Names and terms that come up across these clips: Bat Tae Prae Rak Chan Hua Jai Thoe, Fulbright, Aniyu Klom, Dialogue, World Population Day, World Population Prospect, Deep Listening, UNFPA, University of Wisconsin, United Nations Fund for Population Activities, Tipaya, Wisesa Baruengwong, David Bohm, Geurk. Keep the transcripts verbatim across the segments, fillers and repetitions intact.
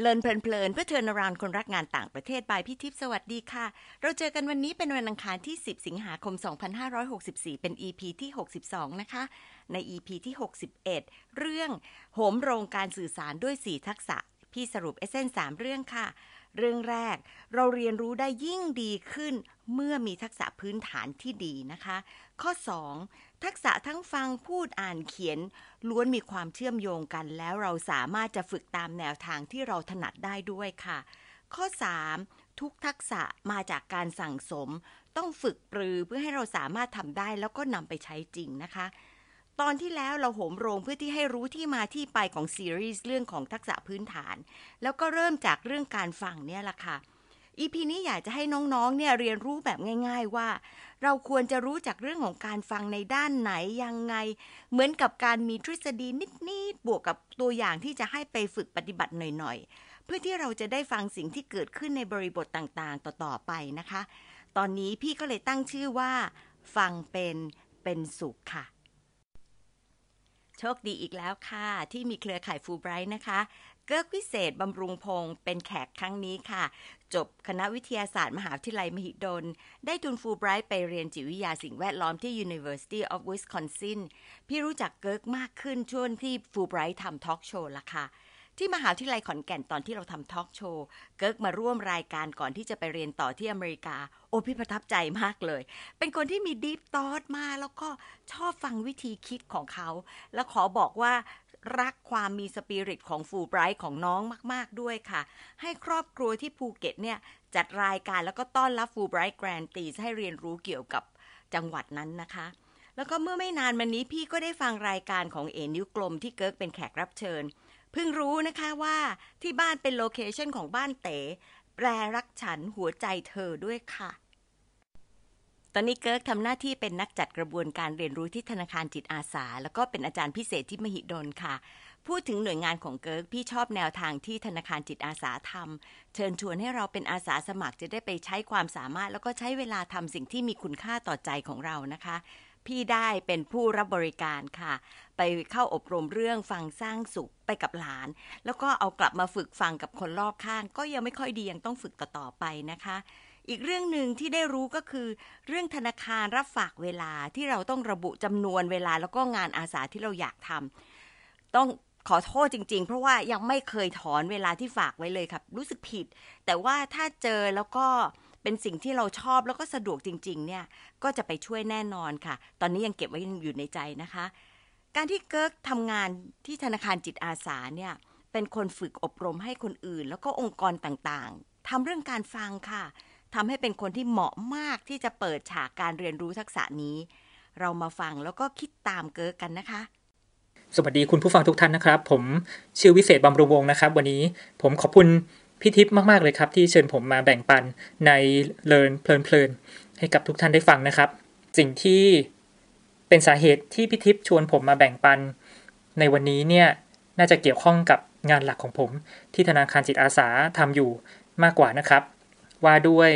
เลินเพลินๆเพื่อเทิร์นอราวด์คนรักงานต่างประเทศบายพี่ทิพย์สวัสดีค่ะเราเจอกันวันนี้เป็นวันอังคารที่สิบสิงหาคมสองพันห้าร้อยหกสิบสี่เป็น อี พี ที่หกสิบสองนะคะใน อี พี ที่หกสิบเอ็ดเรื่องโหมโรงการสื่อสารด้วยสี่ทักษะพี่สรุปเอเซนสามเรื่องค่ะเรื่องแรกเราเรียนรู้ได้ยิ่งดีขึ้นเมื่อมีทักษะพื้นฐานที่ดีนะคะข้อสองทักษะทั้งฟังพูดอ่านเขียนล้วนมีความเชื่อมโยงกันแล้วเราสามารถจะฝึกตามแนวทางที่เราถนัดได้ด้วยค่ะข้อสามทุกทักษะมาจากการสั่งสมต้องฝึกปรือเพื่อให้เราสามารถทำได้แล้วก็นำไปใช้จริงนะคะตอนที่แล้วเราโหมโรงเพื่อที่ให้รู้ที่มาที่ไปของซีรีส์เรื่องของทักษะพื้นฐานแล้วก็เริ่มจากเรื่องการฟังเนี่ยล่ะค่ะ อี พี นี้อยากจะให้น้องๆเนี่ยเรียนรู้แบบง่ายๆว่าเราควรจะรู้จากเรื่องของการฟังในด้านไหนยังไงเหมือนกับการมีทฤษฎีนิดๆบวกกับตัวอย่างที่จะให้ไปฝึกปฏิบัติหน่อยๆเพื่อที่เราจะได้ฟังสิ่งที่เกิดขึ้นในบริบทต่างๆต่อๆไปนะคะตอนนี้พี่ก็เลยตั้งชื่อว่าฟังเป็นเป็นสุขค่ะโชคดีอีกแล้วค่ะที่มีเครือข่ายฟูลไบรท์นะคะเกื้อวิเศษบำรุงพงษ์เป็นแขกครั้งนี้ค่ะจบคณะวิทยาศาสตร์มหาวิทยาลัยมหิดลได้ทุนฟูลไบรท์ไปเรียนจิตวิทยาสิ่งแวดล้อมที่ University of Wisconsin พี่รู้จักเกื้อมากขึ้นช่วงที่ฟูลไบรท์ทำทอล์กโชว์ละค่ะที่มหาวิทยาลัยขอนแก่นตอนที่เราทำทอล์กโชว์เกิร์กมาร่วมรายการก่อนที่จะไปเรียนต่อที่อเมริกาโอ้พี่ประทับใจมากเลยเป็นคนที่มีดีฟทอทมาแล้วก็ชอบฟังวิธีคิดของเขาและขอบอกว่ารักความมีสปิริตของฟูลไบรท์ของน้องมากๆด้วยค่ะให้ครอบครัวที่ภูเก็ตเนี่ยจัดรายการแล้วก็ต้อนรับฟูลไบรท์แกรนตีให้เรียนรู้เกี่ยวกับจังหวัดนั้นนะคะแล้วก็เมื่อไม่นานมานี้พี่ก็ได้ฟังรายการของเอนิ้วกลมที่เกิร์กเป็นแขกรับเชิญเพิ่งรู้นะคะว่าที่บ้านเป็นโลเคชั่นของบ้านเต๋แปรรักฉันหัวใจเธอด้วยค่ะตอนนี้เกิร์กทำหน้าที่เป็นนักจัดกระบวนการเรียนรู้ที่ธนาคารจิตอาสาแล้วก็เป็นอาจารย์พิเศษที่มหิดลค่ะพูดถึงหน่วยงานของเกิร์กพี่ชอบแนวทางที่ธนาคารจิตอาสาทำเชิญชวนให้เราเป็นอาสาสมัครจะได้ไปใช้ความสามารถแล้วก็ใช้เวลาทำสิ่งที่มีคุณค่าต่อใจของเรานะคะพี่ได้เป็นผู้รับบริการค่ะไปเข้าอบรมเรื่องฟังสร้างสุขไปกับหลานแล้วก็เอากลับมาฝึกฟังกับคนรอบข้างก็ยังไม่ค่อยดียังต้องฝึกต่อๆไปนะคะอีกเรื่องหนึ่งที่ได้รู้ก็คือเรื่องธนาคารรับฝากเวลาที่เราต้องระบุจำนวนเวลาแล้วก็งานอาสาที่เราอยากทำต้องขอโทษจริงๆเพราะว่ายังไม่เคยถอนเวลาที่ฝากไว้เลยครับรู้สึกผิดแต่ว่าถ้าเจอแล้วก็เป็นสิ่งที่เราชอบแล้วก็สะดวกจริงๆเนี่ยก็จะไปช่วยแน่นอนค่ะตอนนี้ยังเก็บไว้อยู่ในใจนะคะการที่เกิร์กทำงานที่ธนาคารจิตอาสาเนี่ยเป็นคนฝึกอบรมให้คนอื่นแล้วก็องค์กรต่างๆทำเรื่องการฟังค่ะทำให้เป็นคนที่เหมาะมากที่จะเปิดฉากการเรียนรู้ทักษะนี้เรามาฟังแล้วก็คิดตามเกิร์กกันนะคะสวัสดีคุณผู้ฟังทุกท่านนะครับผมชื่อวิเศษบำรุงวงศ์นะครับวันนี้ผมขอบคุณพี่ทิพย์มากๆเลยครับที่เชิญผมมาแบ่งปันในเลิร์นเพลินๆให้กับทุกท่านได้ฟังนะครับสิ่งที่เป็นสาเหตุที่พี่ทิพย์ชวนผมมาแบ่งปันในวันนี้เนี่ยน่าจะเกี่ยวข้องกับงานหลักของผมที่ธนาคารจิตอาสาทำอยู่มากกว่านะครับว่าด้วย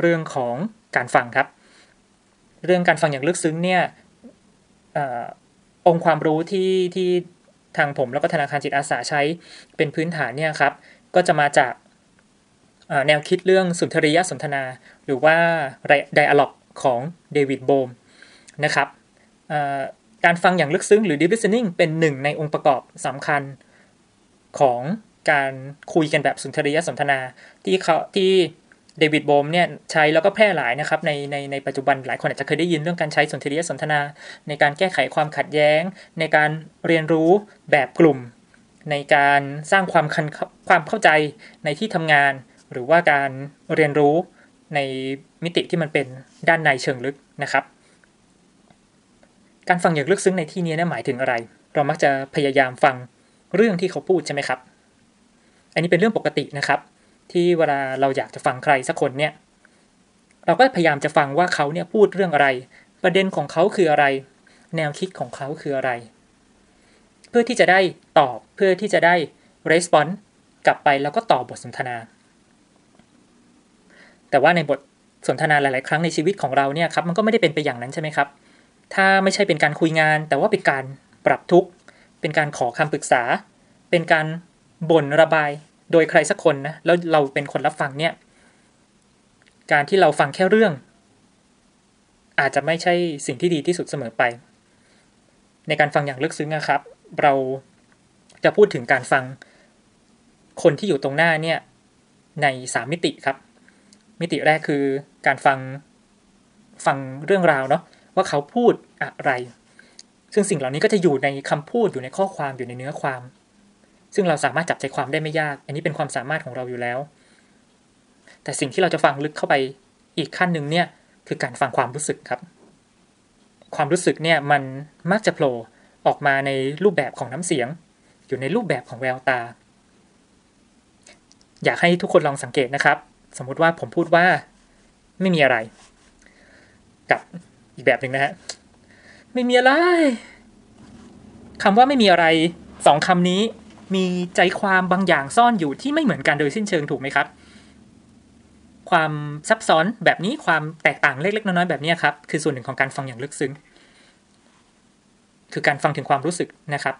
เรื่องของการฟังครับเรื่องการฟังอย่างลึกซึ้งเนี่ยเอ่อองค์ความรู้ที่ที่ทางผมแล้วก็ธนาคารจิตอาสาใช้เป็นพื้นฐานเนี่ยครับก็จะมาจากแนวคิดเรื่องสุนทรียสนทนาหรือว่า Dialogue ของเดวิดโบมนะครับการฟังอย่างลึกซึ้งหรือ Deep Listening เป็นหนึ่งในองค์ประกอบสำคัญของการคุยกันแบบสุนทรียสนทนาที่เขาที่เดวิดโบมเนี่ยใช้แล้วก็แพร่หลายนะครับในในในปัจจุบันหลายคนอาจจะเคยได้ยินเรื่องการใช้สุนทรียสนทนาในการแก้ไขความขัดแย้งในการเรียนรู้แบบกลุ่มในการสร้างความความเข้าใจในที่ทำงานหรือว่าการเรียนรู้ในมิติที่มันเป็นด้านในเชิงลึกนะครับการฟังอย่างลึกซึ้งในที่นี้เนี่ยหมายถึงอะไรเรามักจะพยายามฟังเรื่องที่เขาพูดใช่ไหมครับอันนี้เป็นเรื่องปกตินะครับที่เวลาเราอยากจะฟังใครสักคนเนี่ยเราก็พยายามจะฟังว่าเขาเนี่ยพูดเรื่องอะไรประเด็นของเขาคืออะไรแนวคิดของเขาคืออะไรเพื่อที่จะได้ตอบเพื่อที่จะได้ response กลับไปแล้วก็ตอบบทสนทนาแต่ว่าในบทสนทนาหลายๆครั้งในชีวิตของเราเนี่ยครับมันก็ไม่ได้เป็นไปอย่างนั้นใช่ไหมครับถ้าไม่ใช่เป็นการคุยงานแต่ว่าเป็นการปรับทุกข์เป็นการขอคำปรึกษาเป็นการบ่นระบาย โดยใครสักคนนะแล้วเราเป็นคนรับฟังเนี่ยการที่เราฟังแค่เรื่องอาจจะไม่ใช่สิ่งที่ดีที่สุดเสมอไปในการฟังอย่างลึกซึ้งนะครับเราจะพูดถึงการฟังคนที่อยู่ตรงหน้าเนี่ยในสามมิติครับมิติแรกคือการฟังฟังเรื่องราวเนาะว่าเขาพูดอะไรซึ่งสิ่งเหล่านี้ก็จะอยู่ในคำพูดอยู่ในข้อความอยู่ในเนื้อความซึ่งเราสามารถจับใจความได้ไม่ยากอันนี้เป็นความสามารถของเราอยู่แล้วแต่สิ่งที่เราจะฟังลึกเข้าไปอีกขั้นนึงเนี่ยคือการฟังความรู้สึกครับความรู้สึกเนี่ยมันมักจะโผล่ออกมาในรูปแบบของน้ำเสียงอยู่ในรูปแบบของแววตาอยากให้ทุกคนลองสังเกตนะครับสมมุติว่าผมพูดว่าไม่มีอะไรกับอีกแบบหนึ่งนะฮะไม่มีอะไรคำว่าไม่มีอะไรสองคำนี้มีใจความบางอย่างซ่อนอยู่ที่ไม่เหมือนกันโดยสิ้นเชิงถูกไหมครับความซับซ้อนแบบนี้ความแตกต่างเล็กๆน้อยๆแบบนี้ครับคือส่วนหนึ่งของการฟังอย่างลึกซึ้งคือการฟังถึงความรู้สึกนะครับ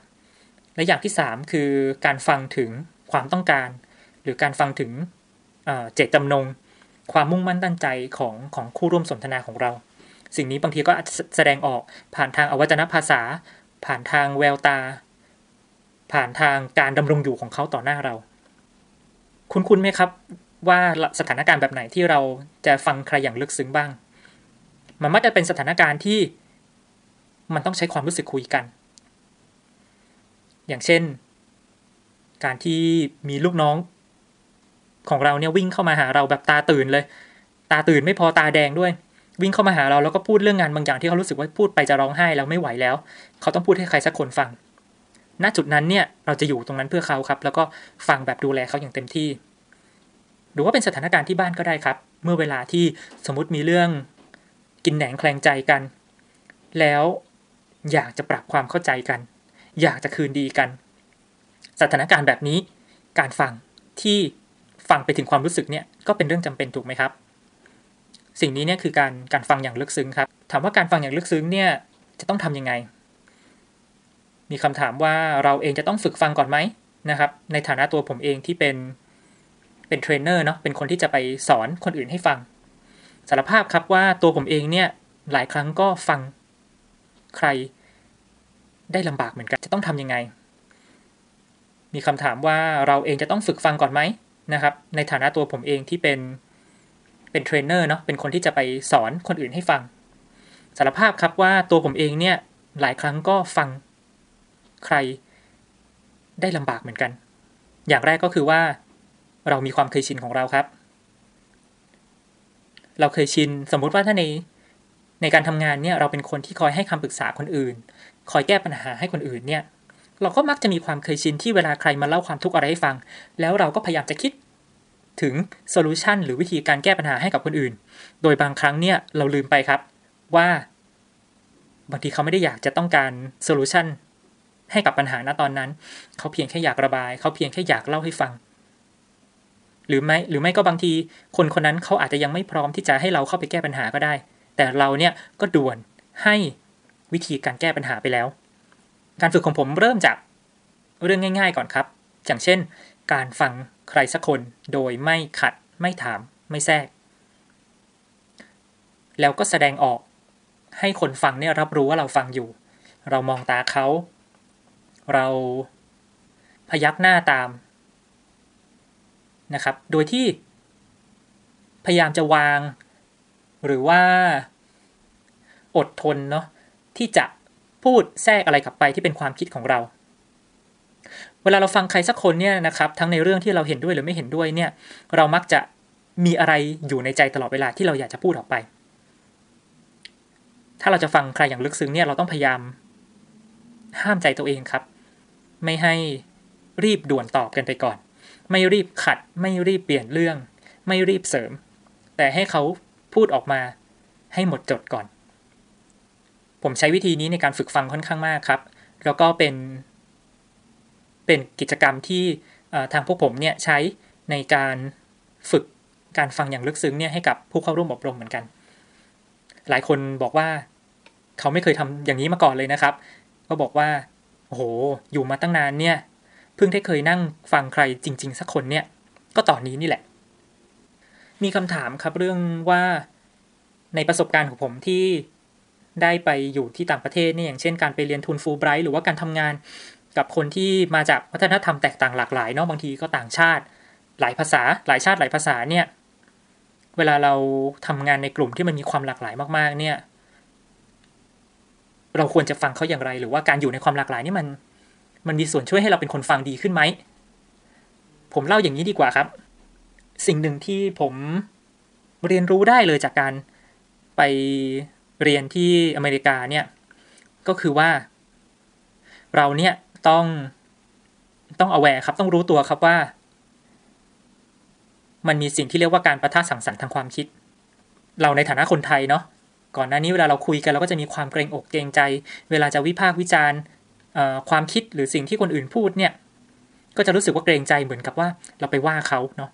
และอย่างที่สามคือการฟังถึงความต้องการหรือการฟังถึงเจตจำนงความมุ่งมั่นตั้งใจของของคู่ร่วมสนทนาของเราสิ่งนี้บางทีก็แสดงออกผ่านทางอวัจนภาษาผ่านทางแววตาผ่านทางการดำรงอยู่ของเขาต่อหน้าเราคุ้นๆไหมครับว่าสถานการณ์แบบไหนที่เราจะฟังใครอย่างลึกซึ้งบ้างมันมักจะเป็นสถานการณ์ที่มันต้องใช้ความรู้สึกคุยกันอย่างเช่นการที่มีลูกน้องของเราเนี่ยวิ่งเข้ามาหาเราแบบตาตื่นเลยตาตื่นไม่พอตาแดงด้วยวิ่งเข้ามาหาเราแล้วก็พูดเรื่องงานบางอย่างที่เขารู้สึกว่าพูดไปจะร้องไห้แล้วไม่ไหวแล้วเขาต้องพูดให้ใครสักคนฟังณจุดนั้นเนี่ยเราจะอยู่ตรงนั้นเพื่อเขาครับแล้วก็ฟังแบบดูแลเขาอย่างเต็มที่หรือว่าเป็นสถานการณ์ที่บ้านก็ได้ครับเมื่อเวลาที่สมมติมีเรื่องกินแหนงแคลงใจกันแล้วอยากจะปรับความเข้าใจกันอยากจะคืนดีกันสถานการณ์แบบนี้การฟังที่ฟังไปถึงความรู้สึกเนี่ยก็เป็นเรื่องจำเป็นถูกไหมครับสิ่งนี้เนี่ยคือการการฟังอย่างลึกซึ้งครับถามว่าการฟังอย่างลึกซึ้งเนี่ยจะต้องทำยังไงมีคำถามว่าเราเองจะต้องฝึกฟังก่อนไหมนะครับในฐานะตัวผมเองที่เป็นเป็นเทรนเนอร์เนาะเป็นคนที่จะไปสอนคนอื่นให้ฟังสารภาพครับว่าตัวผมเองเนี่ยหลายครั้งก็ฟังใครได้ลำบากเหมือนกันจะต้องทำยังไงมีคำถามว่าเราเองจะต้องฝึกฟังก่อนไหมนะครับในฐานะตัวผมเองที่เป็นเป็นเทรนเนอร์เนาะเป็นคนที่จะไปสอนคนอื่นให้ฟังสารภาพครับว่าตัวผมเองเนี่ยหลายครั้งก็ฟังใครได้ลำบากเหมือนกันอย่างแรกก็คือว่าเรามีความเคยชินของเราครับเราเคยชินสมมุติว่าถ้าในในการทำงานเนี่ยเราเป็นคนที่คอยให้คำปรึกษาคนอื่นคอยแก้ปัญหาให้คนอื่นเนี่ยเราก็มักจะมีความเคยชินที่เวลาใครมาเล่าความทุกข์อะไรให้ฟังแล้วเราก็พยายามจะคิดถึงโซลูชันหรือวิธีการแก้ปัญหาให้กับคนอื่นโดยบางครั้งเนี่ยเราลืมไปครับว่าบางทีเขาไม่ได้อยากจะต้องการโซลูชันให้กับปัญหาณตอนนั้นเขาเพียงแค่อยากระบายเขาเพียงแค่อยากเล่าให้ฟังหรือไม่หรือไม่ก็บางทีคนคนนั้นเขาอาจจะยังไม่พร้อมที่จะให้เราเข้าไปแก้ปัญหาก็ได้แต่เราเนี่ยก็ด่วนให้วิธีการแก้ปัญหาไปแล้วการฝึกของผมเริ่มจากเรื่องง่ายๆก่อนครับอย่างเช่นการฟังใครสักคนโดยไม่ขัดไม่ถามไม่แทรกแล้วก็แสดงออกให้คนฟังเนี่ยรับรู้ว่าเราฟังอยู่เรามองตาเขาเราพยักหน้าตามนะครับโดยที่พยายามจะวางหรือว่าอดทนเนาะที่จะพูดแทรกอะไรกลับไปที่เป็นความคิดของเราเวลาเราฟังใครสักคนเนี่ยนะครับทั้งในเรื่องที่เราเห็นด้วยหรือไม่เห็นด้วยเนี่ยเรามักจะมีอะไรอยู่ในใจตลอดเวลาที่เราอยากจะพูดออกไปถ้าเราจะฟังใครอย่างลึกซึ้งเนี่ยเราต้องพยายามห้ามใจตัวเองครับไม่ให้รีบด่วนตอบกันไปก่อนไม่รีบขัดไม่รีบเปลี่ยนเรื่องไม่รีบเสริมแต่ให้เขาพูดออกมาให้หมดจดก่อนผมใช้วิธีนี้ในการฝึกฟังค่อนข้างมากครับแล้วก็เป็นเป็นกิจกรรมที่ทางพวกผมเนี่ยใช้ในการฝึกการฟังอย่างลึกซึ้งเนี่ยให้กับผู้เข้าร่วมอบรมเหมือนกันหลายคนบอกว่าเขาไม่เคยทำอย่างนี้มาก่อนเลยนะครับก็บอกว่าโอ้โหอยู่มาตั้งนานเนี่ย เพิ่งได้เคยนั่งฟังใครจริงๆสักคนเนี่ยก็ตอนนี้นี่แหละมีคำถามครับเรื่องว่าในประสบการณ์ของผมที่ได้ไปอยู่ที่ต่างประเทศนี่อย่างเช่นการไปเรียนทุนฟูลไบรท์หรือว่าการทำงานกับคนที่มาจากวัฒนธรรมแตกต่างหลากหลายเนาะบางทีก็ต่างชาติหลายภาษาหลายชาติหลายภาษาเนี่ยเวลาเราทำงานในกลุ่มที่มันมีความหลากหลายมากๆเนี่ยเราควรจะฟังเขาอย่างไรหรือว่าการอยู่ในความหลากหลายนี่มันมันมีส่วนช่วยให้เราเป็นคนฟังดีขึ้นไหมผมเล่าอย่างนี้ดีกว่าครับสิ่งหนึ่งที่ผมเรียนรู้ได้เลยจากการไปเรียนที่อเมริกาเนี่ยก็คือว่าเราเนี่ยต้องต้อง aware ครับต้องรู้ตัวครับว่ามันมีสิ่งที่เรียกว่าการปะทะสังสรรค์ทางความคิดเราในฐานะคนไทยเนาะก่อนหน้านี้เวลาเราคุยกันเราก็จะมีความเกรงอกเกรงใจเวลาจะวิพากษ์วิจารณ์ความคิดหรือสิ่งที่คนอื่นพูดเนี่ยก็จะรู้สึกว่าเกรงใจเหมือนกับว่าเราไปว่าเขาเนาะ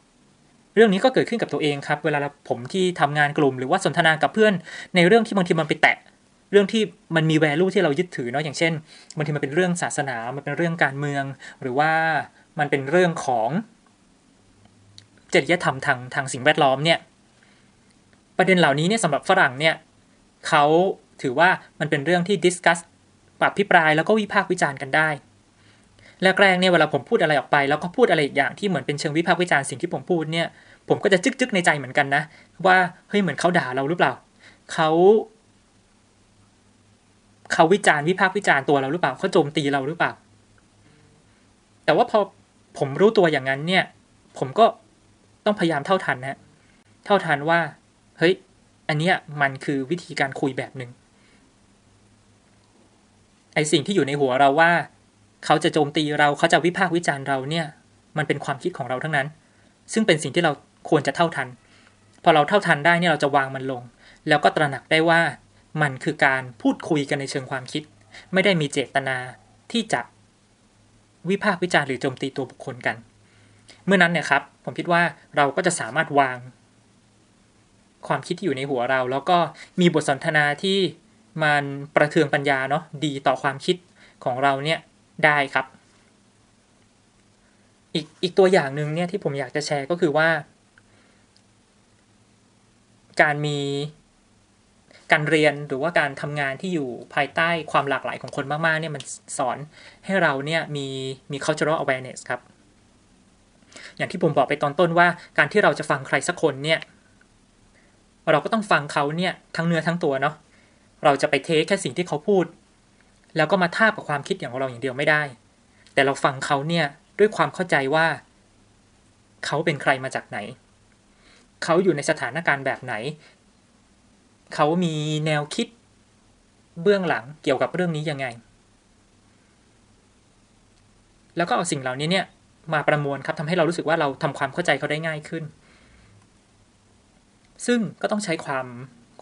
เรื่องนี้ก็เกิดขึ้นกับตัวเองครับเวลาผมที่ทำงานกลุ่มหรือว่าสนทนากับเพื่อนในเรื่องที่บางทีมันไปแตะเรื่องที่มันมี value ที่เรายึดถือเนาะอย่างเช่นบางทีมันเป็นเรื่องศาสนามันเป็นเรื่องการเมืองหรือว่ามันเป็นเรื่องของจริยธรรมทางทางสิ่งแวดล้อมเนี่ยประเด็นเหล่านี้เนี่ยสำหรับฝรั่งเนี่ยเขาถือว่ามันเป็นเรื่องที่ดิสคัสปรับพิปรายแล้วก็วิพากษ์วิจารณ์กันได้แรกๆเนี่ยเวลาผมพูดอะไรออกไปแล้วก็พูดอะไรอีกอย่างที่เหมือนเป็นเชิงวิพากษ์วิจารณ์สิ่งที่ผมพูดเนี่ยผมก็จะจึ๊กๆในใจเหมือนกันนะว่าเฮ้ยเหมือนเขาด่าเราหรือเปล่าเขาเขาวิจารณ์วิพากษ์วิจารณ์ตัวเราหรือเปล่าเขาโจมตีเราหรือเปล่าแต่ว่าพอผมรู้ตัวอย่างนั้นเนี่ยผมก็ต้องพยายามเท่าทันนะเท่าทันว่าเฮ้ยอันเนี้ยมันคือวิธีการคุยแบบนึงไอสิ่งที่อยู่ในหัวเราว่าเขาจะโจมตีเราเขาจะวิพากษ์วิจารณ์เราเนี่ยมันเป็นความคิดของเราทั้งนั้นซึ่งเป็นสิ่งที่เราควรจะเท่าทันพอเราเท่าทันได้เนี่ยเราจะวางมันลงแล้วก็ตระหนักได้ว่ามันคือการพูดคุยกันในเชิงความคิดไม่ได้มีเจตนาที่จะวิพากษ์วิจารณ์หรือโจมตีตัวบุคคลกันเมื่อนั้นเนี่ยครับผมคิดว่าเราก็จะสามารถวางความคิดที่อยู่ในหัวเราแล้วก็มีบทสนทนาที่มันประเทืองปัญญาเนาะดีต่อความคิดของเราเนี่ยได้ครับอีกอีกตัวอย่างนึงเนี่ยที่ผมอยากจะแชร์ก็คือว่าการมีการเรียนหรือว่าการทำงานที่อยู่ภายใต้ความหลากหลายของคนมากๆเนี่ยมันสอนให้เราเนี่ยมีมี cultural awareness ครับอย่างที่ผมบอกไปตอนต้นว่าการที่เราจะฟังใครสักคนเนี่ยเราก็ต้องฟังเขาเนี่ยทั้งเนื้อทั้งตัวเนาะเราจะไปเทคแค่สิ่งที่เขาพูดแล้วก็มาทาบกับความคิดอย่างเราอย่างเดียวไม่ได้แต่เราฟังเขาเนี่ยด้วยความเข้าใจว่าเขาเป็นใครมาจากไหนเขาอยู่ในสถานการณ์แบบไหนเขามีแนวคิดเบื้องหลังเกี่ยวกับเรื่องนี้ยังไงแล้วก็เอาสิ่งเหล่านี้เนี่ยมาประมวลครับทำให้เรารู้สึกว่าเราทำความเข้าใจเขาได้ง่ายขึ้นซึ่งก็ต้องใช้ความ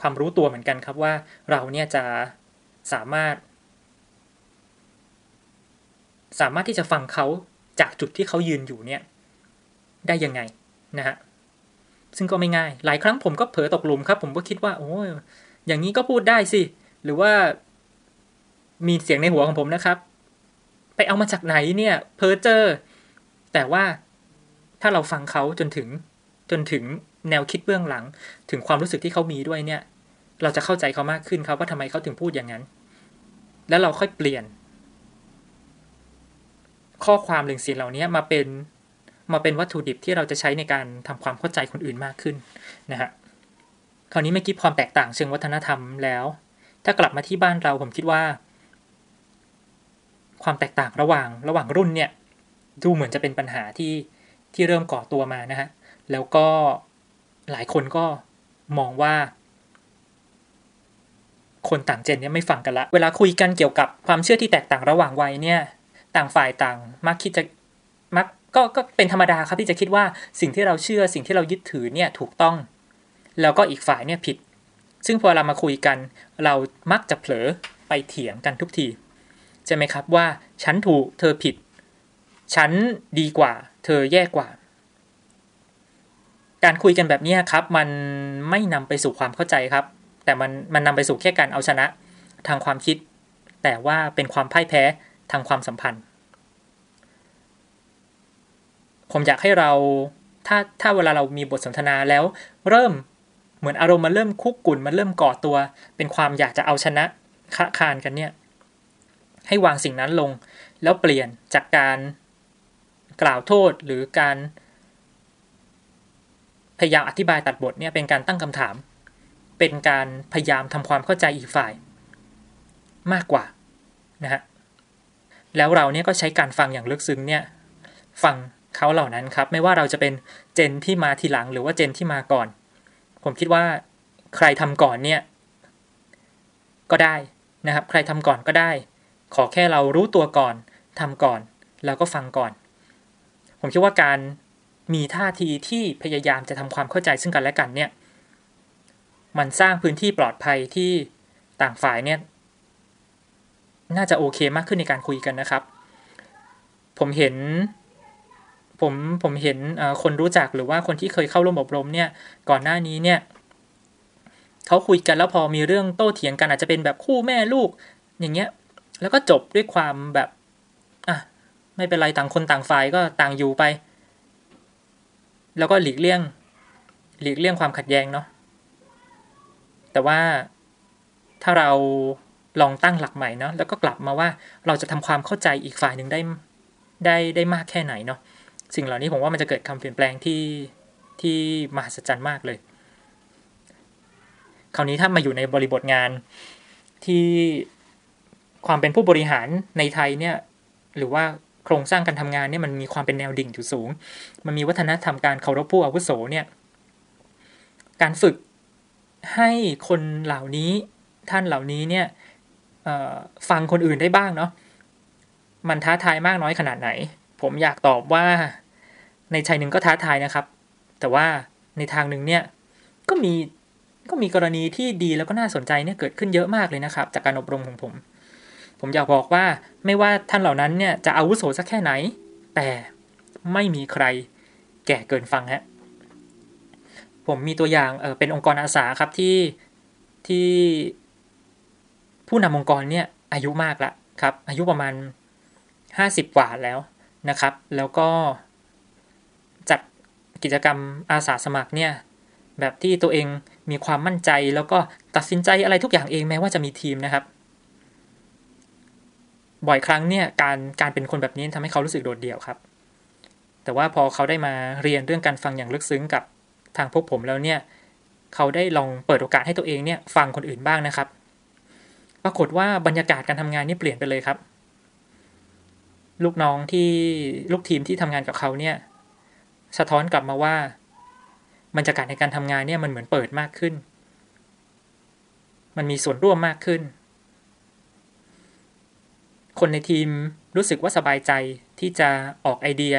ความรู้ตัวเหมือนกันครับว่าเราเนี่ยจะสามารถสามารถที่จะฟังเขาจากจุดที่เขายืนอยู่เนี่ยได้ยังไงนะฮะซึ่งก็ไม่ง่ายหลายครั้งผมก็เผลอตกหลุมครับผมก็คิดว่าโอ้ยอย่างนี้ก็พูดได้สิหรือว่ามีเสียงในหัวของผมนะครับไปเอามาจากไหนเนี่ยเพ้อเจ้อแต่ว่าถ้าเราฟังเขาจนถึงจนถึงแนวคิดเบื้องหลังถึงความรู้สึกที่เขามีด้วยเนี่ยเราจะเข้าใจเขามากขึ้นครับว่าทำไมเขาถึงพูดอย่างนั้นแล้วเราค่อยเปลี่ยนข้อความหรือสิ่งเหล่านี้มาเป็นมาเป็นวัตถุดิบที่เราจะใช้ในการทำความเข้าใจคนอื่นมากขึ้นนะฮะคราวนี้เมื่อกี้ความแตกต่างเชิงวัฒนธรรมแล้วถ้ากลับมาที่บ้านเราผมคิดว่าความแตกต่างระหว่างระหว่างรุ่นเนี่ยดูเหมือนจะเป็นปัญหาที่ที่เริ่มก่อตัวมานะฮะแล้วก็หลายคนก็มองว่าคนต่างเจนเนี่ยไม่ฟังกันละเวลาคุยกันเกี่ยวกับความเชื่อที่แตกต่างระหว่างวัยเนี่ยต่างฝ่ายต่างมักคิดจะมักก็ก็เป็นธรรมดาครับที่จะคิดว่าสิ่งที่เราเชื่อสิ่งที่เรายึดถือเนี่ยถูกต้องแล้วก็อีกฝ่ายเนี่ยผิดซึ่งพอเรามาคุยกันเรามักจะเผลอไปเถียงกันทุกทีใช่ไหมครับว่าฉันถูกเธอผิดฉันดีกว่าเธอแย่กว่าการคุยกันแบบนี้ครับมันไม่นำไปสู่ความเข้าใจครับแต่มันมันนำไปสู่แค่การเอาชนะทางความคิดแต่ว่าเป็นความพ่ายแพ้ทางความสัมพันธ์ ผมอยากให้เราถ้าถ้าเวลาเรามีบทสนทนาแล้วเริ่มเหมือนอารมณ์มันเริ่มคุกกุ่นมันเริ่มก่อตัวเป็นความอยากจะเอาชนะค้าคานกันเนี่ยให้วางสิ่งนั้นลงแล้วเปลี่ยนจากการกล่าวโทษหรือการพยายามอธิบายตัดบทเนี่ยเป็นการตั้งคำถามเป็นการพยายามทำความเข้าใจอีกฝ่ายมากกว่านะฮะแล้วเราเนี่ยก็ใช้การฟังอย่างลึกซึ้งเนี่ยฟังเขาเหล่านั้นครับไม่ว่าเราจะเป็นเจนที่มาทีหลังหรือว่าเจนที่มาก่อนผมคิดว่าใครทำก่อนเนี่ยก็ได้นะครับใครทำก่อนก็ได้ขอแค่เรารู้ตัวก่อนทำก่อนแล้วก็ฟังก่อนผมคิดว่าการมีท่าทีที่พยายามจะทำความเข้าใจซึ่งกันและกันเนี่ยมันสร้างพื้นที่ปลอดภัยที่ต่างฝ่ายเนี่ยน่าจะโอเคมากขึ้นในการคุยกันนะครับผมเห็นผมผมเห็นคนรู้จักหรือว่าคนที่เคยเข้าร่วมอบรมเนี่ยก่อนหน้านี้เนี่ยเขาคุยกันแล้วพอมีเรื่องโต้เถียงกันอาจจะเป็นแบบคู่แม่ลูกอย่างเงี้ยแล้วก็จบด้วยความแบบอ่ะไม่เป็นไรต่างคนต่างฝ่ายก็ต่างอยู่ไปแล้วก็หลีกเลี่ยงหลีกเลี่ยงความขัดแย้งเนาะแต่ว่าถ้าเราลองตั้งหลักใหม่เนาะแล้วก็กลับมาว่าเราจะทำความเข้าใจอีกฝ่ายหนึ่งได้ได้ได้มากแค่ไหนเนาะสิ่งเหล่านี้ผมว่ามันจะเกิดคำเปลี่ยนแปลงที่ที่มหัศจรรย์มากเลยคราวนี้ถ้ามาอยู่ในบริบทงานที่ความเป็นผู้บริหารในไทยเนี่ยหรือว่าโครงสร้างการทำงานเนี่ยมันมีความเป็นแนวดิ่งอยู่สูงมันมีวัฒนธรรมการเคารพผู้อาวุโสเนี่ยการฝึกให้คนเหล่านี้ท่านเหล่านี้เนี่ยฟังคนอื่นได้บ้างเนาะมันท้าทายมากน้อยขนาดไหนผมอยากตอบว่าในทางหนึ่งก็ท้าทายนะครับแต่ว่าในทางหนึ่งเนี่ยก็มีก็มีกรณีที่ดีแล้วก็น่าสนใจเนี่ยเกิดขึ้นเยอะมากเลยนะครับจากการอบรมของผมผมอยากบอกว่าไม่ว่าท่านเหล่านั้นเนี่ยจะอาวุโสสักแค่ไหนแต่ไม่มีใครแก่เกินฟังฮะผมมีตัวอย่าง เอ่อ เป็นองค์กรอาสาครับที่ที่ผู้นำองค์กรเนี่ยอายุมากละครับอายุประมาณห้าสิบกว่าแล้วนะครับแล้วก็จัดกิจกรรมอาสาสมัครเนี่ยแบบที่ตัวเองมีความมั่นใจแล้วก็ตัดสินใจอะไรทุกอย่างเองแม้ว่าจะมีทีมนะครับบ่อยครั้งเนี่ยการการเป็นคนแบบนี้ทำให้เขารู้สึกโดดเดี่ยวครับแต่ว่าพอเขาได้มาเรียนเรื่องการฟังอย่างลึกซึ้งกับทางพวกผมแล้วเนี่ยเขาได้ลองเปิดโอกาสให้ตัวเองเนี่ยฟังคนอื่นบ้างนะครับปรากฏว่าบรรยากาศการทำงานนี่เปลี่ยนไปเลยครับลูกน้องที่ลูกทีมที่ทำงานกับเขาเนี่ยสะท้อนกลับมาว่าบรรยากาศในการทำงานเนี่ยมันเหมือนเปิดมากขึ้นมันมีส่วนร่วมมากขึ้นคนในทีมรู้สึกว่าสบายใจที่จะออกไอเดีย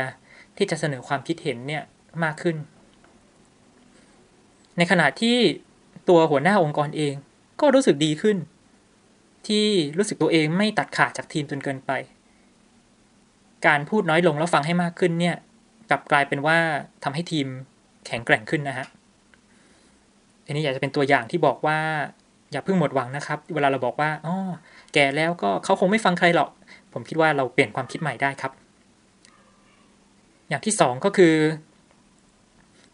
ที่จะเสนอความคิดเห็นเนี่ยมากขึ้นในขณะที่ตัวหัวหน้าองค์กรเองก็รู้สึกดีขึ้นที่รู้สึกตัวเองไม่ตัดขาดจากทีมจนเกินไปการพูดน้อยลงแล้วฟังให้มากขึ้นเนี่ยกลับกลายเป็นว่าทำให้ทีมแข็งแกร่งขึ้นนะฮะอันนี้อยากจะเป็นตัวอย่างที่บอกว่าอย่าเพิ่งหมดหวังนะครับเวลาเราบอกว่าอ๋อแก่แล้วก็เขาคงไม่ฟังใครหรอกผมคิดว่าเราเปลี่ยนความคิดใหม่ได้ครับอย่างที่สองก็คือ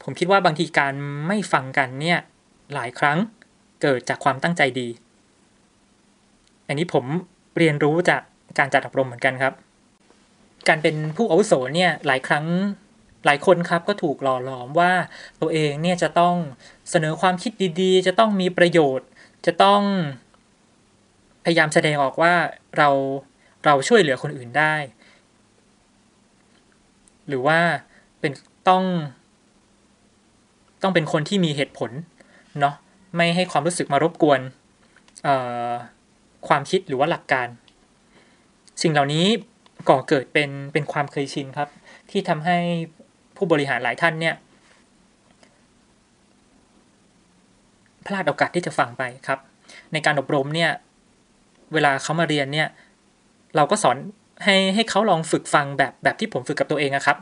ผมคิดว่าบางทีการไม่ฟังกันเนี่ยหลายครั้งเกิดจากความตั้งใจดีอันนี้ผมเรียนรู้จากการจัดอบรมเหมือนกันครับการเป็นผู้อาวุโสเนี่ยหลายครั้งหลายคนครับก็ถูกหล่อหลอมว่าตัวเองเนี่ยจะต้องเสนอความคิดดีๆจะต้องมีประโยชน์จะต้องพยายามแสดงออกว่าเราเราช่วยเหลือคนอื่นได้หรือว่าเป็นต้องต้องเป็นคนที่มีเหตุผลเนาะไม่ให้ความรู้สึกมารบกวนเอ่อความคิดหรือว่าหลักการสิ่งเหล่านี้ก่อเกิดเป็นเป็นความเคยชินครับที่ทำให้ผู้บริหารหลายท่านเนี่ยพลาดโอกาสที่จะฟังไปครับในการอบรมเนี่ยเวลาเขามาเรียนเนี่ยเราก็สอนให้ให้เขาลองฝึกฟังแบบแบบที่ผมฝึกกับตัวเองนะครับ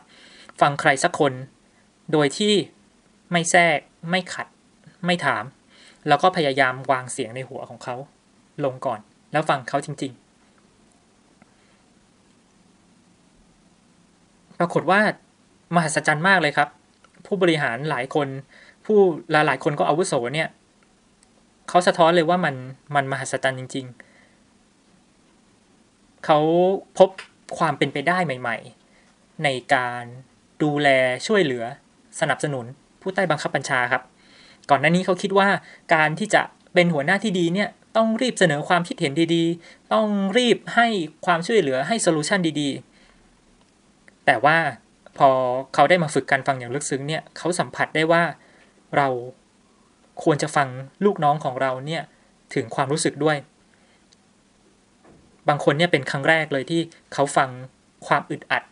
ฟังใครสักคนโดยที่ไม่แทรกไม่ขัดไม่ถามแล้วก็พยายามวางเสียงในหัวของเขาลงก่อนแล้วฟังเขาจริงๆปรากฏว่า มหัศจรรย์มากเลยครับผู้บริหารหลายคนผู้หลายๆคนก็อาวุโสเนี่ยเขาสะท้อนเลยว่ามันมันมหัศจรรย์จริงๆเขาพบความเป็นไปได้ใหม่ๆในการดูแลช่วยเหลือสนับสนุนผู้ใต้บังคับบัญชาครับก่อนหน้านี้เขาคิดว่าการที่จะเป็นหัวหน้าที่ดีเนี่ยต้องรีบเสนอความคิดเห็นดีๆต้องรีบให้ความช่วยเหลือให้โซลูชันดีๆแต่ว่าพอเขาได้มาฝึกการฟังอย่างลึกซึ้งเนี่ยเขาสัมผัสได้ว่าเราควรจะฟังลูกน้องของเราเนี่ยถึงความรู้สึกด้วยบางคนเนี่ยเป็นครั้งแรกเลยที่เขาฟังความอึดอัด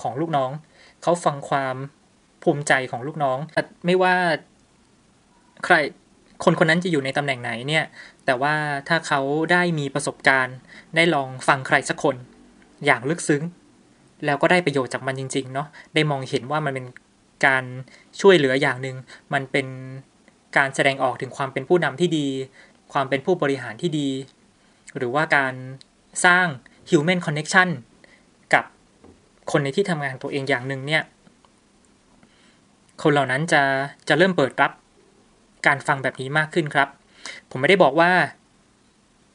ของลูกน้องเขาฟังความภูมิใจของลูกน้องไม่ว่าใครคนคนนั้นจะอยู่ในตำแหน่งไหนเนี่ยแต่ว่าถ้าเขาได้มีประสบการณ์ได้ลองฟังใครสักคนอย่างลึกซึ้งแล้วก็ได้ประโยชน์จากมันจริงๆเนาะได้มองเห็นว่ามันเป็นการช่วยเหลืออย่างนึงมันเป็นการแสดงออกถึงความเป็นผู้นำที่ดีความเป็นผู้บริหารที่ดีหรือว่าการสร้าง human connection กับคนในที่ทำงานตัวเองอย่างนึงเนี่ยคนเหล่านั้นจะจะเริ่มเปิดรับการฟังแบบนี้มากขึ้นครับผมไม่ได้บอกว่า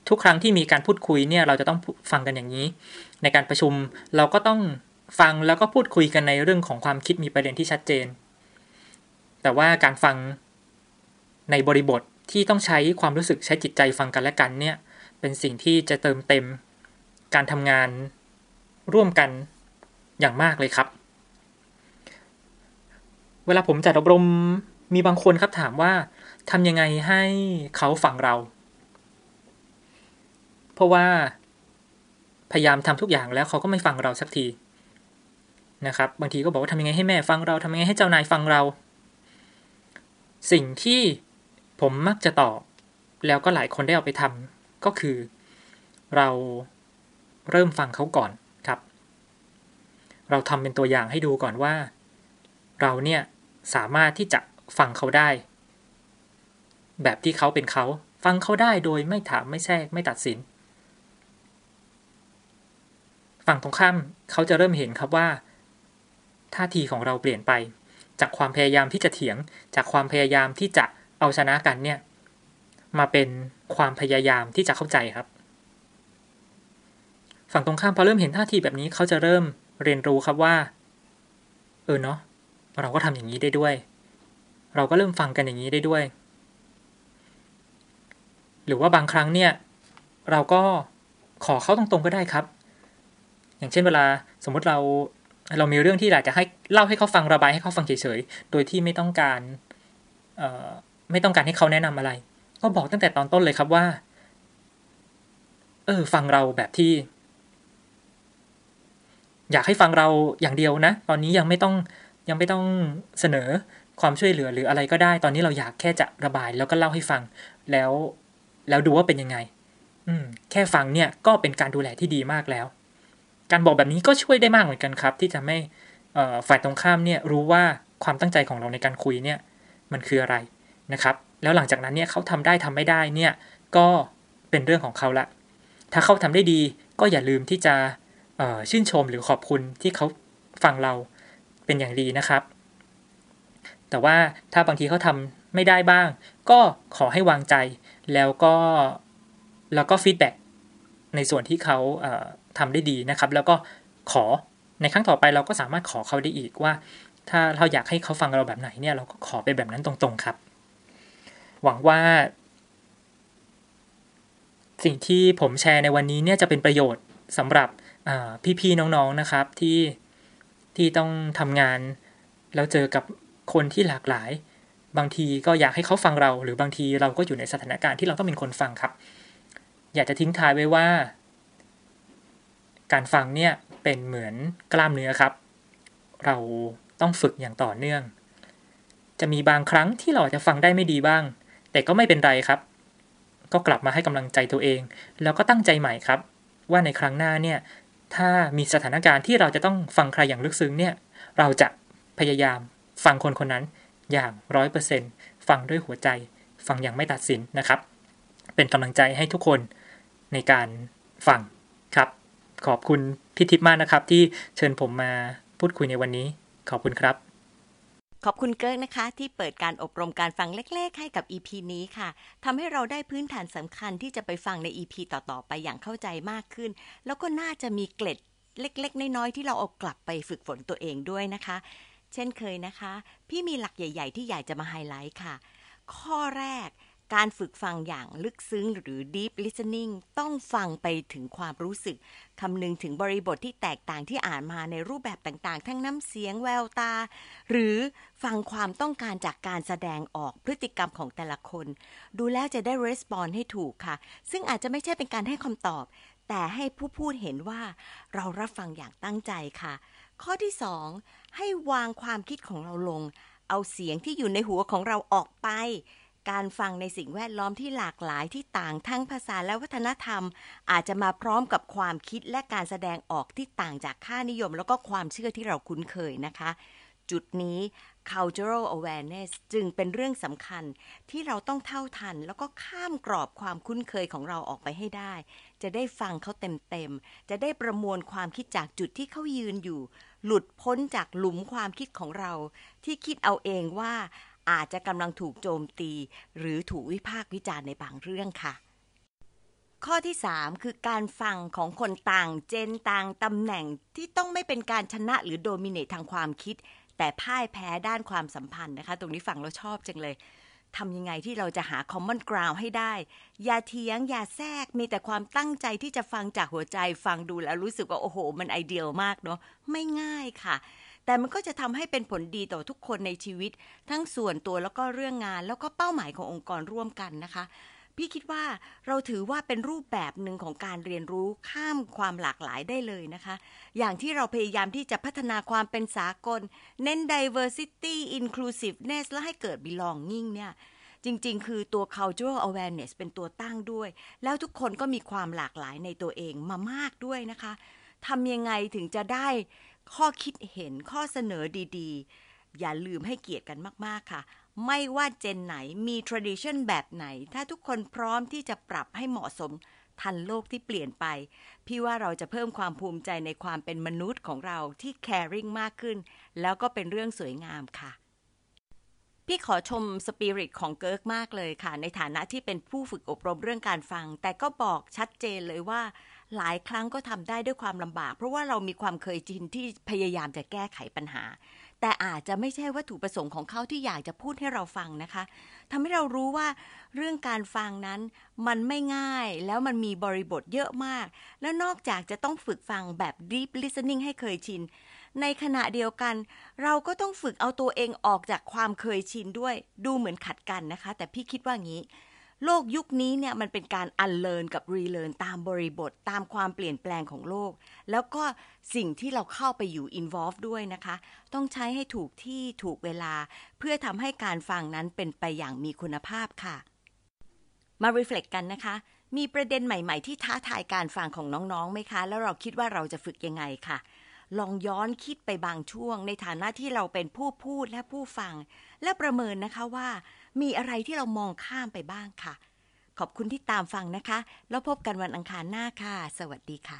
ทุกครั้งที่มีการพูดคุยเนี่ยเราจะต้องฟังกันอย่างนี้ในการประชุมเราก็ต้องฟังแล้วก็พูดคุยกันในเรื่องของความคิดมีประเด็นที่ชัดเจนแต่ว่าการฟังในบริบทที่ต้องใช้ความรู้สึกใช้จิตใจฟังกันและกันเนี่ยเป็นสิ่งที่จะเติมเต็มการทำงานร่วมกันอย่างมากเลยครับเวลาผมจัดอบรมมีบางคนครับถามว่าทำยังไงให้เขาฟังเราเพราะว่าพยายามทำทุกอย่างแล้วเขาก็ไม่ฟังเราสักทีนะครับบางทีก็บอกว่าทำยังไงให้แม่ฟังเราทำยังไงให้เจ้านายฟังเราสิ่งที่ผมมักจะตอบแล้วก็หลายคนได้เอาไปทำก็คือเราเริ่มฟังเขาก่อนครับเราทำเป็นตัวอย่างให้ดูก่อนว่าเราเนี่ยสามารถที่จะฟังเขาได้แบบที่เขาเป็นเขาฟังเขาได้โดยไม่ถามไม่แทรกไม่ตัดสินฝั่งตรงข้ามเขาจะเริ่มเห็นครับว่าท่าทีของเราเปลี่ยนไปจากความพยายามที่จะเถียงจากความพยายามที่จะเอาชนะกันเนี่ยมาเป็นความพยายามที่จะเข้าใจครับฝั่งตรงข้ามพอเริ่มเห็นท่าทีแบบนี้เขาจะเริ่มเรียนรู้ครับว่าเออเนาะเราก็ทำอย่างนี้ได้ด้วยเราก็เริ่มฟังกันอย่างนี้ได้ด้วยหรือว่าบางครั้งเนี่ยเราก็ขอเขาตรงๆก็ได้ครับอย่างเช่นเวลาสมมติเราเรามีเรื่องที่อยากจะให้เล่าให้เขาฟังระบายให้เขาฟังเฉยๆโดยที่ไม่ต้องการเอ่อไม่ต้องการให้เขาแนะนำอะไรก็บอกตั้งแต่ตอนต้นเลยครับว่าเออฟังเราแบบที่อยากให้ฟังเราอย่างเดียวนะตอนนี้ยังไม่ต้องยังไม่ต้องเสนอความช่วยเหลือหรืออะไรก็ได้ตอนนี้เราอยากแค่จะระบายแล้วก็เล่าให้ฟังแล้วแล้วดูว่าเป็นยังไงอืมแค่ฟังเนี่ยก็เป็นการดูแลที่ดีมากแล้วการบอกแบบนี้ก็ช่วยได้มากเหมือนกันครับที่จะไม่ฝ่ายตรงข้ามเนี่ยรู้ว่าความตั้งใจของเราในการคุยเนี่ยมันคืออะไรนะครับแล้วหลังจากนั้นเนี่ยเขาทำได้ทำไม่ได้เนี่ยก็เป็นเรื่องของเขาละถ้าเขาทำได้ดีก็อย่าลืมที่จะชื่นชมหรือขอบคุณที่เขาฟังเราเป็นอย่างดีนะครับแต่ว่าถ้าบางทีเขาทำไม่ได้บ้างก็ขอให้วางใจแล้วก็แล้วก็ฟีดแบ็กในส่วนที่เขาทำได้ดีนะครับแล้วก็ขอในครั้งต่อไปเราก็สามารถขอเขาได้อีกว่าถ้าเราอยากให้เขาฟังเราแบบไหนเนี่ยเราก็ขอไปแบบนั้นตรงๆครับหวังว่าสิ่งที่ผมแชร์ในวันนี้เนี่ยจะเป็นประโยชน์สำหรับพี่ๆน้องๆนะครับที่ที่ต้องทำงานแล้วเจอกับคนที่หลากหลายบางทีก็อยากให้เขาฟังเราหรือบางทีเราก็อยู่ในสถานการณ์ที่เราต้องเป็นคนฟังครับอยากจะทิ้งท้ายไว้ว่าการฟังเนี่ยเป็นเหมือนกล้ามเนื้อครับเราต้องฝึกอย่างต่อเนื่องจะมีบางครั้งที่เราอาจจะฟังได้ไม่ดีบ้างแต่ก็ไม่เป็นไรครับก็กลับมาให้กำลังใจตัวเองแล้วก็ตั้งใจใหม่ครับว่าในครั้งหน้าเนี่ยถ้ามีสถานการณ์ที่เราจะต้องฟังใครอย่างลึกซึ้งเนี่ยเราจะพยายามฟังคนคนนั้นอย่าง ร้อยเปอร์เซ็นต์ ฟังด้วยหัวใจฟังอย่างไม่ตัดสินนะครับเป็นกำลังใจให้ทุกคนในการฟังครับขอบคุณพี่ทิพย์มากนะครับที่เชิญผมมาพูดคุยในวันนี้ ขอบคุณครับขอบคุณเกิร์กนะคะที่เปิดการอบรมการฟังเล็กๆให้กับ อี พี นี้ค่ะทำให้เราได้พื้นฐานสำคัญที่จะไปฟังใน อี พี ต่อๆไปอย่างเข้าใจมากขึ้นแล้วก็น่าจะมีเกร็ดเล็กๆน้อยๆที่เราเอากลับไปฝึกฝนตัวเองด้วยนะคะเช่นเคยนะคะพี่มีหลักใหญ่ๆที่อยากจะมาไฮไลท์ค่ะข้อแรกการฝึกฟังอย่างลึกซึ้งหรือ deep listening ต้องฟังไปถึงความรู้สึกคำนึงถึงบริบทที่แตกต่างที่อ่านมาในรูปแบบต่างๆทั้งน้ำเสียงแววตาหรือฟังความต้องการจากการแสดงออกพฤติกรรมของแต่ละคนดูแล้วจะได้ response ให้ถูกค่ะซึ่งอาจจะไม่ใช่เป็นการให้คำตอบแต่ให้ผู้พูดเห็นว่าเรารับฟังอย่างตั้งใจค่ะข้อที่สองให้วางความคิดของเราลงเอาเสียงที่อยู่ในหัวของเราออกไปการฟังในสิ่งแวดล้อมที่หลากหลายที่ต่างทั้งภาษาและวัฒนธรรมอาจจะมาพร้อมกับความคิดและการแสดงออกที่ต่างจากค่านิยมแล้วก็ความเชื่อที่เราคุ้นเคยนะคะจุดนี้ cultural awareness จึงเป็นเรื่องสำคัญที่เราต้องเท่าทันแล้วก็ข้ามกรอบความคุ้นเคยของเราออกไปให้ได้จะได้ฟังเขาเต็มๆจะได้ประมวลความคิดจากจุดที่เขายืนอยู่หลุดพ้นจากหลุมความคิดของเราที่คิดเอาเองว่าอาจจะกำลังถูกโจมตีหรือถูกวิพากษ์วิจารณ์ในบางเรื่องค่ะข้อที่สามคือการฟังของคนต่างเจนต่างตำแหน่งที่ต้องไม่เป็นการชนะหรือโดมิเนตทางความคิดแต่พ่ายแพ้ด้านความสัมพันธ์นะคะตรงนี้ฟังเราชอบจังเลยทำยังไงที่เราจะหา common ground ให้ได้อย่าเถียงอย่าแทรกมีแต่ความตั้งใจที่จะฟังจากหัวใจฟังดูแล้วรู้สึกว่าโอ้โหมันไอเดียลมากเนาะไม่ง่ายค่ะแต่มันก็จะทำให้เป็นผลดีต่อทุกคนในชีวิตทั้งส่วนตัวแล้วก็เรื่องงานแล้วก็เป้าหมายขององค์กรร่วมกันนะคะพี่คิดว่าเราถือว่าเป็นรูปแบบหนึ่งของการเรียนรู้ข้ามความหลากหลายได้เลยนะคะอย่างที่เราพยายามที่จะพัฒนาความเป็นสากลเน้น diversity inclusiveness และให้เกิด belonging เนี่ยจริงๆคือตัว cultural awareness เป็นตัวตั้งด้วยแล้วทุกคนก็มีความหลากหลายในตัวเองมามากด้วยนะคะทำยังไงถึงจะได้ข้อคิดเห็นข้อเสนอดีๆอย่าลืมให้เกียรติกันมากๆค่ะไม่ว่าเจนไหนมี tradition แบบไหนถ้าทุกคนพร้อมที่จะปรับให้เหมาะสมทันโลกที่เปลี่ยนไปพี่ว่าเราจะเพิ่มความภูมิใจในความเป็นมนุษย์ของเราที่ caring มากขึ้นแล้วก็เป็นเรื่องสวยงามค่ะพี่ขอชมสปิริตของเกิร์กมากเลยค่ะในฐานะที่เป็นผู้ฝึกอบรมเรื่องการฟังแต่ก็บอกชัดเจนเลยว่าหลายครั้งก็ทำได้ด้วยความลำบากเพราะว่าเรามีความเคยชินที่พยายามจะแก้ไขปัญหาแต่อาจจะไม่ใช่วัตถุประสงค์ของเขาที่อยากจะพูดให้เราฟังนะคะทำให้เรารู้ว่าเรื่องการฟังนั้นมันไม่ง่ายแล้วมันมีบริบทเยอะมากแล้วนอกจากจะต้องฝึกฟังแบบ deep listening ให้เคยชินในขณะเดียวกันเราก็ต้องฝึกเอาตัวเองออกจากความเคยชินด้วยดูเหมือนขัดกันนะคะแต่พี่คิดว่างี้โลกยุคนี้เนี่ยมันเป็นการ unlearn กับ relearn ตามบริบทตามความเปลี่ยนแปลงของโลกแล้วก็สิ่งที่เราเข้าไปอยู่ involve ด้วยนะคะต้องใช้ให้ถูกที่ถูกเวลาเพื่อทำให้การฟังนั้นเป็นไปอย่างมีคุณภาพค่ะมา reflect กันนะคะมีประเด็นใหม่ๆที่ท้าทายการฟังของน้องๆไหมคะแล้วเราคิดว่าเราจะฝึกยังไงค่ะลองย้อนคิดไปบางช่วงในฐานะที่เราเป็นผู้พูดและผู้ฟังและประเมินนะคะว่ามีอะไรที่เรามองข้ามไปบ้างค่ะขอบคุณที่ตามฟังนะคะแล้วพบกันวันอังคารหน้าค่ะสวัสดีค่ะ